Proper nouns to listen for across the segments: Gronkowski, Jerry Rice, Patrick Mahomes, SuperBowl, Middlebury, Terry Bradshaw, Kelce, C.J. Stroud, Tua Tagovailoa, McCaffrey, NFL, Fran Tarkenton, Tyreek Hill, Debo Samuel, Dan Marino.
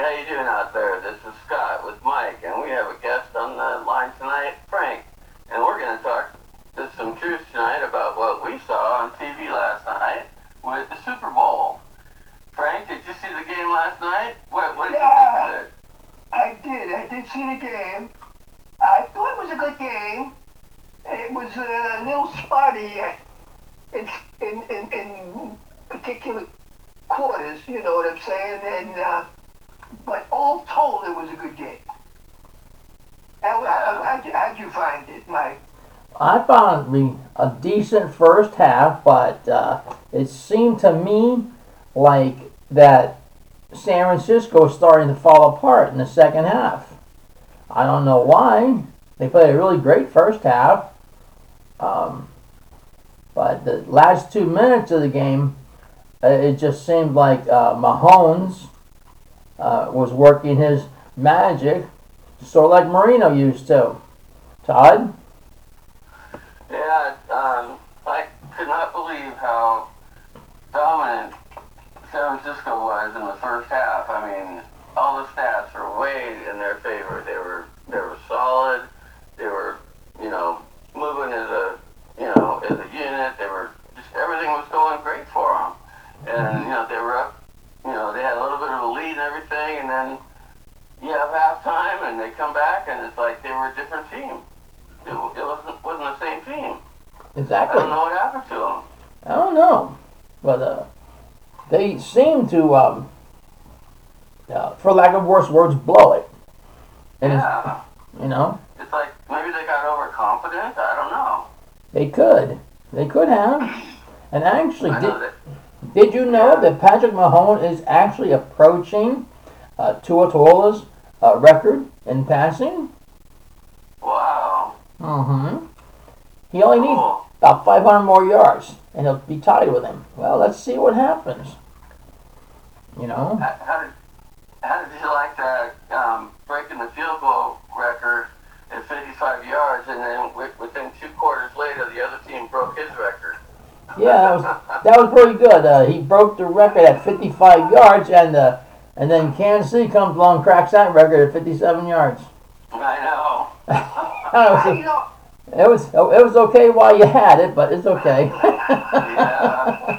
how you doing out there? This is Scott with Mike, and we have a guest on the line tonight, Frank. And we're going to talk to some truth tonight about what we saw on TV last night with the Super Bowl. Frank, did you see the game last night? What did you think of it? I did see the game. I thought it was a good game. It was a little spotty in particular quarters, you know what I'm saying? But all told, it was a good game. How'd you find it, Mike? I found a decent first half, but it seemed to me like that San Francisco was starting to fall apart in the second half. I don't know why. They played a really great first half, but the last 2 minutes of the game, it just seemed like Mahomes was working his magic, sort of like Marino used to. Todd? Yeah, I could not believe how dominant San Francisco was in the first half. I mean, all the stats were way in their favor. They were solid. They were, moving as a unit. They were just, everything was going great for them. And, they were up, they had a little bit of a lead and everything, and then you have halftime, and they come back, and it's like they were a different team. It wasn't the same team. Exactly. I don't know what happened to them. I don't know. But they seemed to, for lack of worse words, blow it. And yeah. It's like maybe they got overconfident. I don't know. They could have. And actually, did you know that Patrick Mahomes is actually approaching Tua Tagovailoa's record in passing? Wow. Mm-hmm. He only needs about 500 more yards, and he'll be tied with him. Well, let's see what happens. How did you like that, breaking the field goal record at 55 yards, and then within 2 quarters later, the other team broke his record? Yeah, that was pretty good. He broke the record at 55 yards, and then Kansas City comes along and cracks that record at 57 yards. I know. It was okay while you had it, but it's okay. Yeah.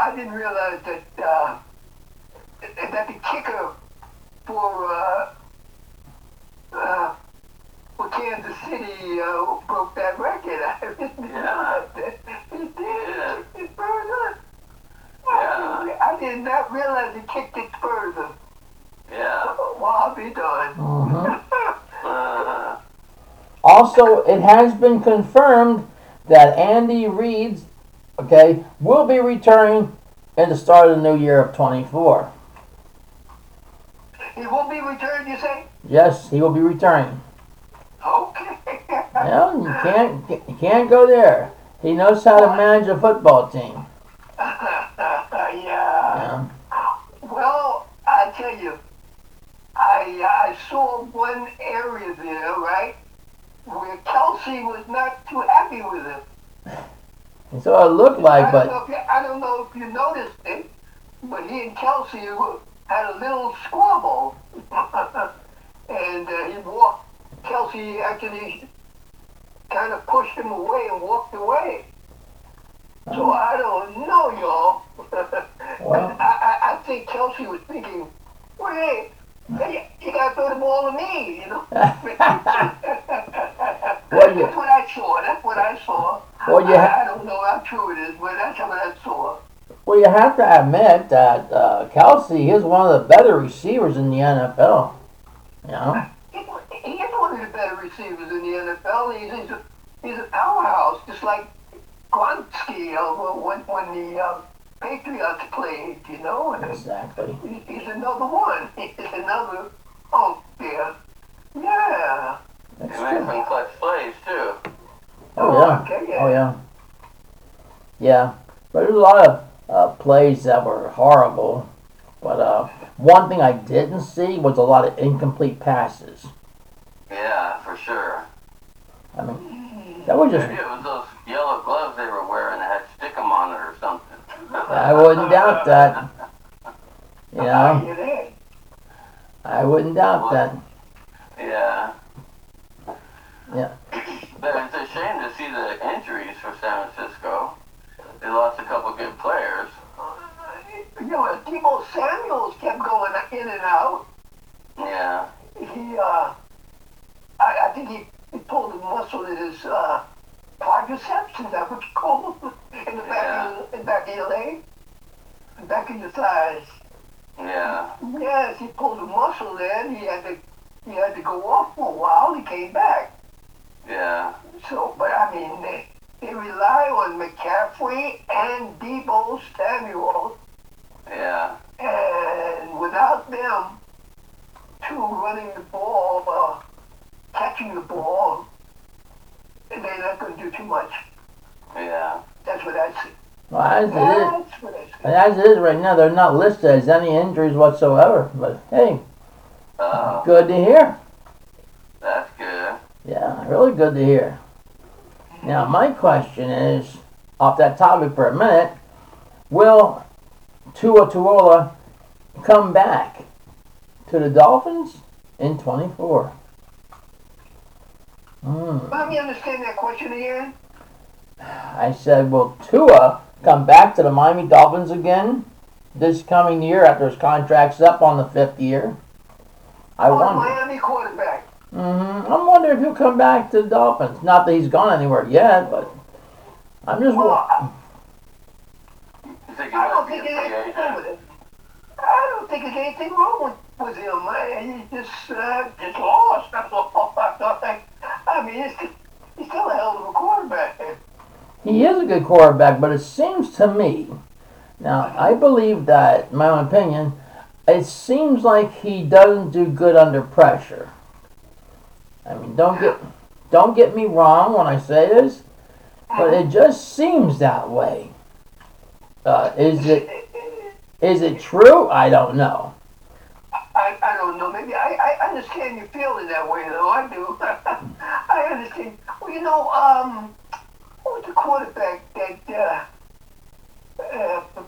I didn't realize that the kicker for Kansas City broke that record. I didn't realize that. He did. Yeah. He kicked it further. Yeah. I did not realize he kicked it further. Yeah. Well, I'll be done. Mm-hmm. Also, it has been confirmed that Andy Reid's will be returning at the start of the new year of 24. He will be returning, you say? Yes, he will be returning. Okay. Well, you can't go there. He knows how to manage a football team. Yeah. Well, I tell you, I saw one area there, right, where Kelce was not too happy with him. So it looked like, I don't know if you noticed it, but he and Kelce had a little squabble, and he walked. Kelce actually kind of pushed him away and walked away. So I don't know, y'all. Well, I think Kelce was thinking, well, hey, you gotta throw the ball to me, That's what I saw. Well, I don't know how true it is, but that's what I saw. Well, you have to admit that Kelce is one of the better receivers in the NFL. He is one of the better receivers in the NFL. He's a powerhouse, just like Gronkowski when the Patriots played. Exactly. He's another one. He's another there. Yeah. He makes some clutch plays too. Oh yeah. But there's a lot of plays that were horrible. But one thing I didn't see was a lot of incomplete passes. Yeah, for sure. I mean, that was just. Maybe it was those yellow gloves they were wearing that had stickum on it or something. I wouldn't doubt that. You know? I wouldn't doubt that. Yeah. Yeah. But it's a shame to see the injuries for San Francisco. They lost a couple good players. You know, Debo Samuel kept going in and out. Yeah. He, I think he pulled a muscle in his quadriceps, is that what you call him? In the back, of the back of your leg? Back of your thighs. Yeah. Yes, he pulled a muscle in. He had to go off for a while. He came back. Yeah. So, but I mean, they rely on McCaffrey and Debo Samuel. Yeah. And without them, two running the ball, catching the ball, they're not going to do too much. Yeah. That's what I see. Well, as it is right now, they're not listed as any injuries whatsoever. But hey, good to hear. That's good. Yeah, really good to hear. Now my question is, off that topic for a minute, will Tua Tagovailoa come back to the Dolphins in 24? Let me understand that question again. I said, will Tua come back to the Miami Dolphins again this coming year after his contract's up on the 5th year? I wonder. Miami quarterback. Mm-hmm. I'm wondering if he'll come back to the Dolphins. Not that he's gone anywhere yet, but I'm just... I don't think there's anything wrong with him. He's just lost. That's all. I mean, he's still a hell of a quarterback. He is a good quarterback, but it seems to me, now I believe that, in my own opinion, it seems like he doesn't do good under pressure. I mean, don't get me wrong when I say this, but it just seems that way. Is it true? I don't know. I don't know. Maybe I understand you feeling that way, though. I do. I understand. Well, you know, what was the quarterback that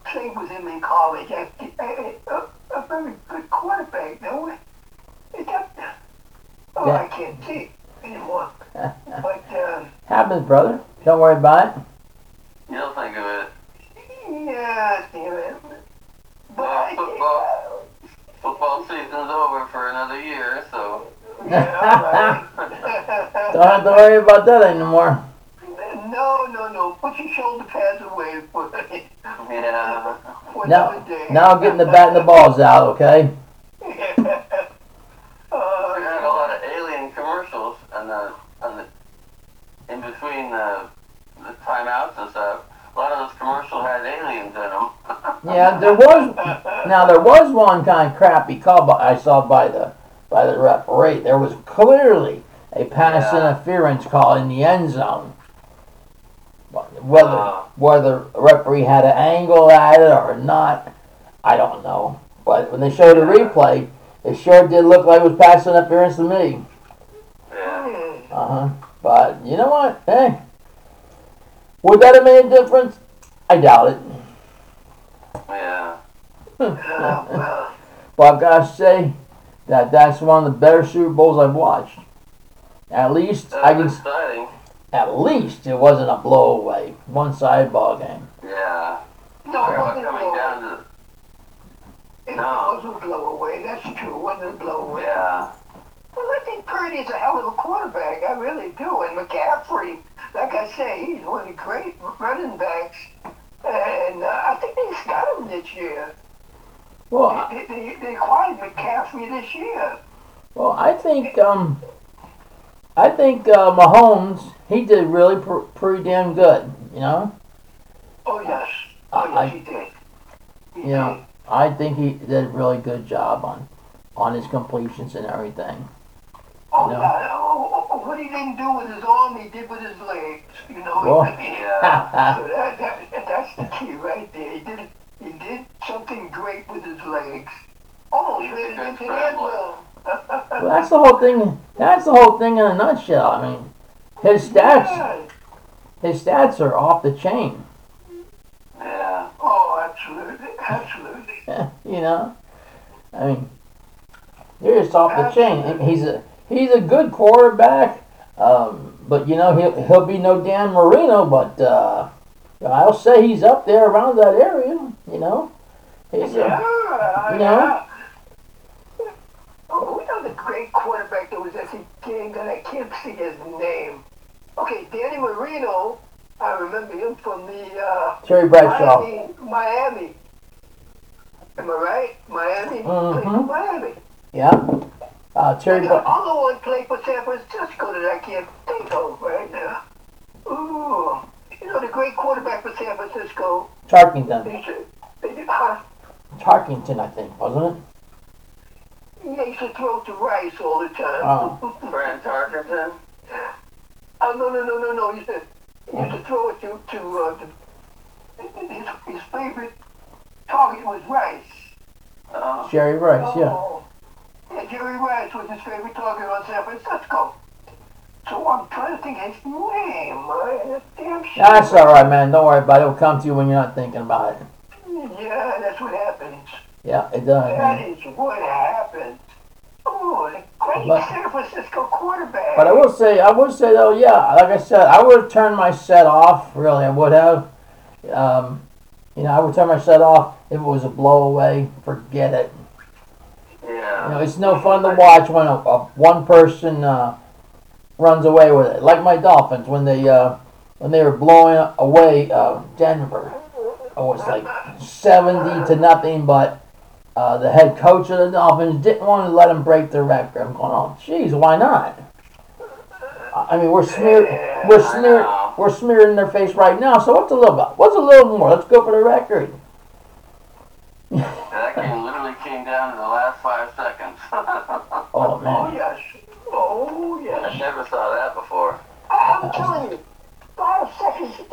played with him in college? A very good quarterback, no? Is that? Oh, yeah. I can't see anymore. But happens, brother. Don't worry about it. You'll think of it. Yeah, damn it. But football season's over for another year, so. Yeah, all right. Don't have to worry about that anymore. No. Put your shoulder pads away for another day. Now getting the bat and the balls out, okay? Yeah. We got a lot of alien commercials in between the timeouts and stuff. A lot of those commercials had aliens in them. Yeah, there was. Now there was one kind of crappy call I saw by the referee. There was clearly a pass interference call in the end zone. Whether the referee had an angle at it or not, I don't know. But when they showed the replay, it sure did look like it was pass interference to me. Yeah. But you know what? Hey, would that have made a difference? I doubt it. Yeah. But I've got to say that that's one of the better Super Bowls I've watched. At least exciting. At least it wasn't a blowaway, one-sided ball game. Yeah. No, it wasn't blowaway. It wasn't blowaway. That's true. It wasn't blowaway. Yeah. Well, I think Purdy's a hell of a quarterback. I really do. And McCaffrey, like I say, he's one of the great running backs. And I think they got him this year. Well, they acquired McCaffrey this year. Well, I think Mahomes, he did really pretty damn good, you know? Oh, yes. He did. Yeah, I think he did a really good job on his completions and everything. Oh, you know? What he didn't do with his arm, he did with his legs, you know? Well, so that's the key right there. He did something great with his legs. Almost made it into the end zone. Well, that's the whole thing. That's the whole thing in a nutshell. I mean, his stats are off the chain. Yeah. Oh, Absolutely, absolutely. You know, I mean, you're just off the chain. He's a good quarterback, but you know he'll be no Dan Marino, but I'll say he's up there around that area. You know, we know the great quarterback that was at the game that I can't see his name. Okay, Danny Marino. I remember him from the Terry Bradshaw. Miami. Am I right? Miami? Mm-hmm. Played for Miami. Yeah. Terry Bradshaw. The other one played for San Francisco that I can't think of right now. Ooh. You know, the great quarterback for San Francisco. Tarkenton. Tarkenton, I think, wasn't it? Yeah, he used to throw to Rice all the time. Oh. Fran Tarkenton. Oh, no. He said... He used to throw it to his favorite target was Rice. Jerry Rice, yeah. Jerry Rice was his favorite target on San Francisco. So I'm trying to think his name. That's all right, man. Don't worry about it. It'll come to you when you're not thinking about it. Yeah, that's what happens. Yeah, it does. That is what happens. Oh, the great San Francisco quarterback. But I will say though, yeah, like I said, I would have turned my set off, really, I would have. I would turn my set off if it was a blowaway. Forget it. Yeah. It's no fun to watch when one person runs away with it. Like my Dolphins when they were blowing away Denver. Oh, it's like 70-0, but the head coach of the Dolphins didn't want to let them break their record. I'm going, oh, jeez, why not? I mean, we're smeared in their face right now. So what's a little more? Let's go for the record. That game literally came down to the last 5 seconds. Oh man! Oh yes! I never saw that before. I'm telling you, 5 seconds, 6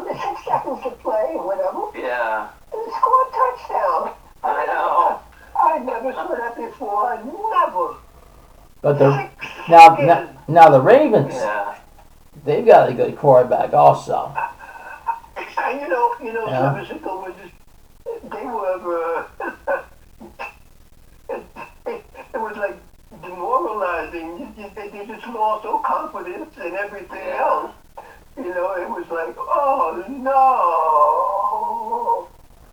seconds to play, whatever. Yeah. And they scored a touchdown. I know. I never saw that before. Never. But now the Ravens, they've got a good quarterback also. And San Francisco was it was like demoralizing. They just lost all confidence and everything else. It was like, oh no.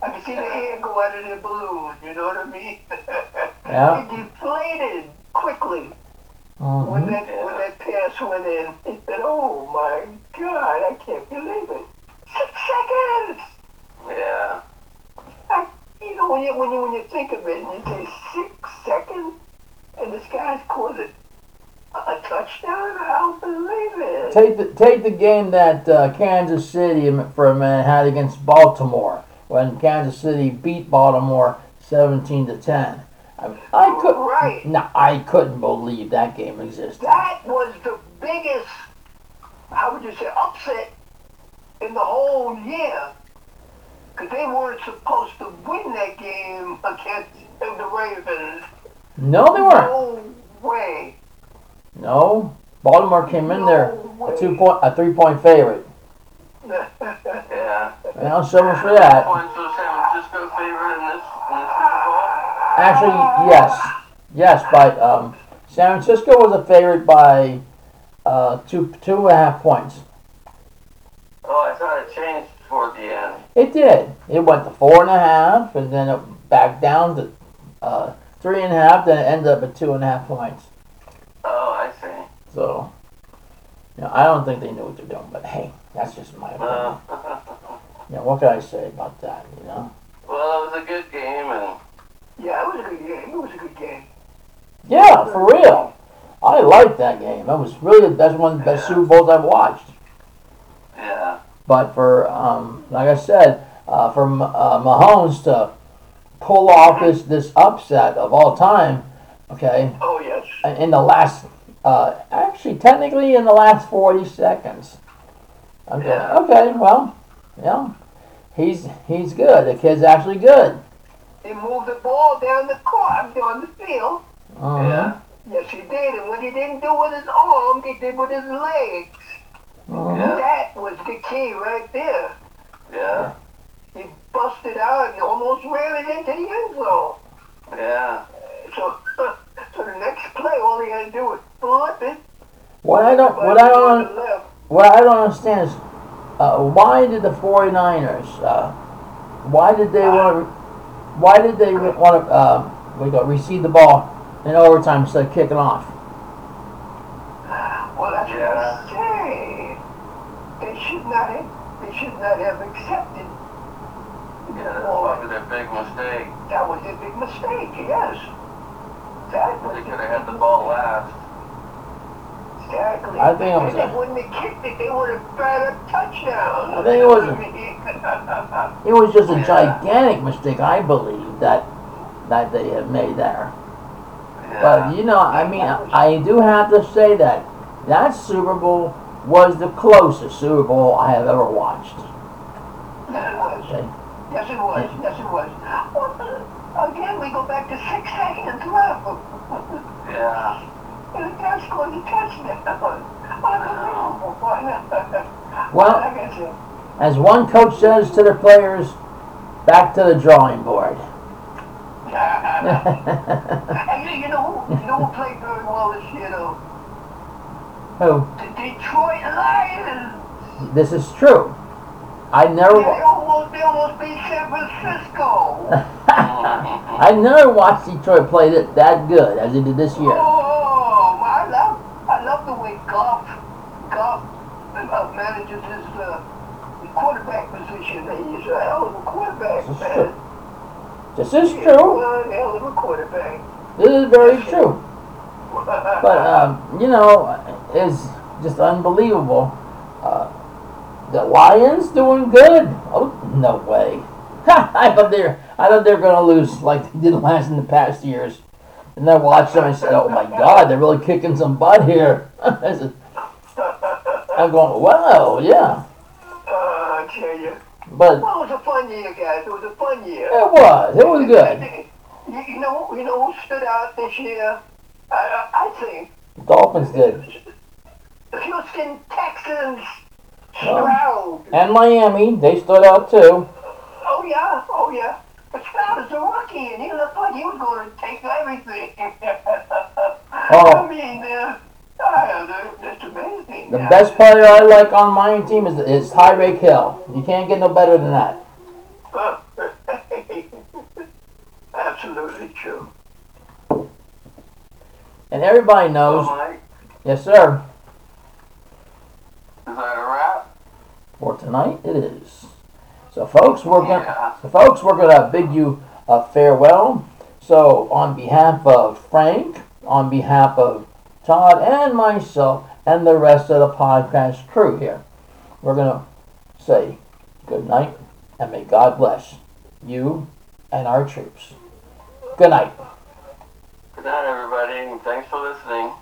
I can see the air go out of their balloon, you know what I mean? Yeah. It deflated quickly when that pass went in. It said, oh my God, I can't believe it. 6 seconds! Yeah. When you think of it and you say 6 seconds and this guy's called it a touchdown, I don't believe it. Take the game that Kansas City for a minute had against Baltimore. When Kansas City beat Baltimore 17-10, I couldn't believe that game existed. That was the biggest, how would you say, upset in the whole year, because they weren't supposed to win that game against the Ravens. No, they weren't. No way. No, Baltimore came in there a 3-point favorite. Yeah. Well, so much for that. Points for San Francisco favorite in this Super Bowl? Actually, yes. By San Francisco was a favorite by 2.5 points. Oh, I thought it changed toward the end. It did. It went to 4.5, and then it back down to 3.5. Then it ended up at 2.5 points. Oh, I see. So. I don't think they knew what they're doing, but hey, that's just my opinion. What can I say about that, Well, it was a good game. Yeah, it was a good game. Yeah, for real. I liked that game. That was really the best one of the best Super Bowls I've watched. Yeah. But for, like I said, from Mahomes to pull off this upset of all time, okay? Oh, yes. In the last... actually, technically, in the last 40 seconds. I'm going, okay, well, he's good. The kid's actually good. He moved the ball down the field. Uh-huh. Yeah. Yes, he did. And what he didn't do with his arm, he did with his legs. Uh-huh. That was the key right there. Yeah. He busted out and almost ran it into the end zone. Yeah. So the next play, all he had to do was flip it. What I don't understand is why did the 49ers? Why did they want to? Receive the ball in overtime instead of kicking off. Well, that's what I say. They should not have accepted. Yeah, that was their big mistake. That was their big mistake. Yes. They could have had the ball last. Exactly. They wouldn't have kicked it. They would have tried a touchdown. I think it was. It was just a gigantic mistake. I believe that they have made there. Yeah. But, I do have to say that Super Bowl was the closest Super Bowl I have ever watched. Yes, it was. Okay. Yes, it was. Yeah. Yes, it was. Well, again, we go back to 6 seconds left. Yeah. And the guy scored the touchdown. Unbelievable. Well, as one coach says to the players, back to the drawing board. And you know who played very well this year, though? Who? The Detroit Lions. This is true. They almost beat San Francisco. I never watched Detroit play that good as they did this year. Oh, I love the way Goff manages his quarterback position. He's a hell of a quarterback, man. This is true. This is very true. But, it's just unbelievable. The Lions doing good. Oh, no way. I thought they were going to lose like they did last in the past years. And I watched them and said, oh, my God, they're really kicking some butt here. I'm going, wow, yeah. I tell you. But well, it was a fun year, guys. It was a fun year. It was good. You know who stood out this year? I think. Dolphins did. Houston Texans, Stroud. And Miami, they stood out too. Oh yeah. But Stroud is a rookie, and he looked like he was going to take everything. That's amazing. The best player I like on my team is Tyreek Hill. You can't get no better than that. Absolutely true. And everybody knows. Mike? Yes, sir. Is that a wrap? For tonight, it is. So, folks, we're gonna bid you a farewell. So, on behalf of Frank, on behalf of Todd and myself and the rest of the podcast crew here, we're going to say good night and may God bless you and our troops. Good night. Good night, everybody, and thanks for listening.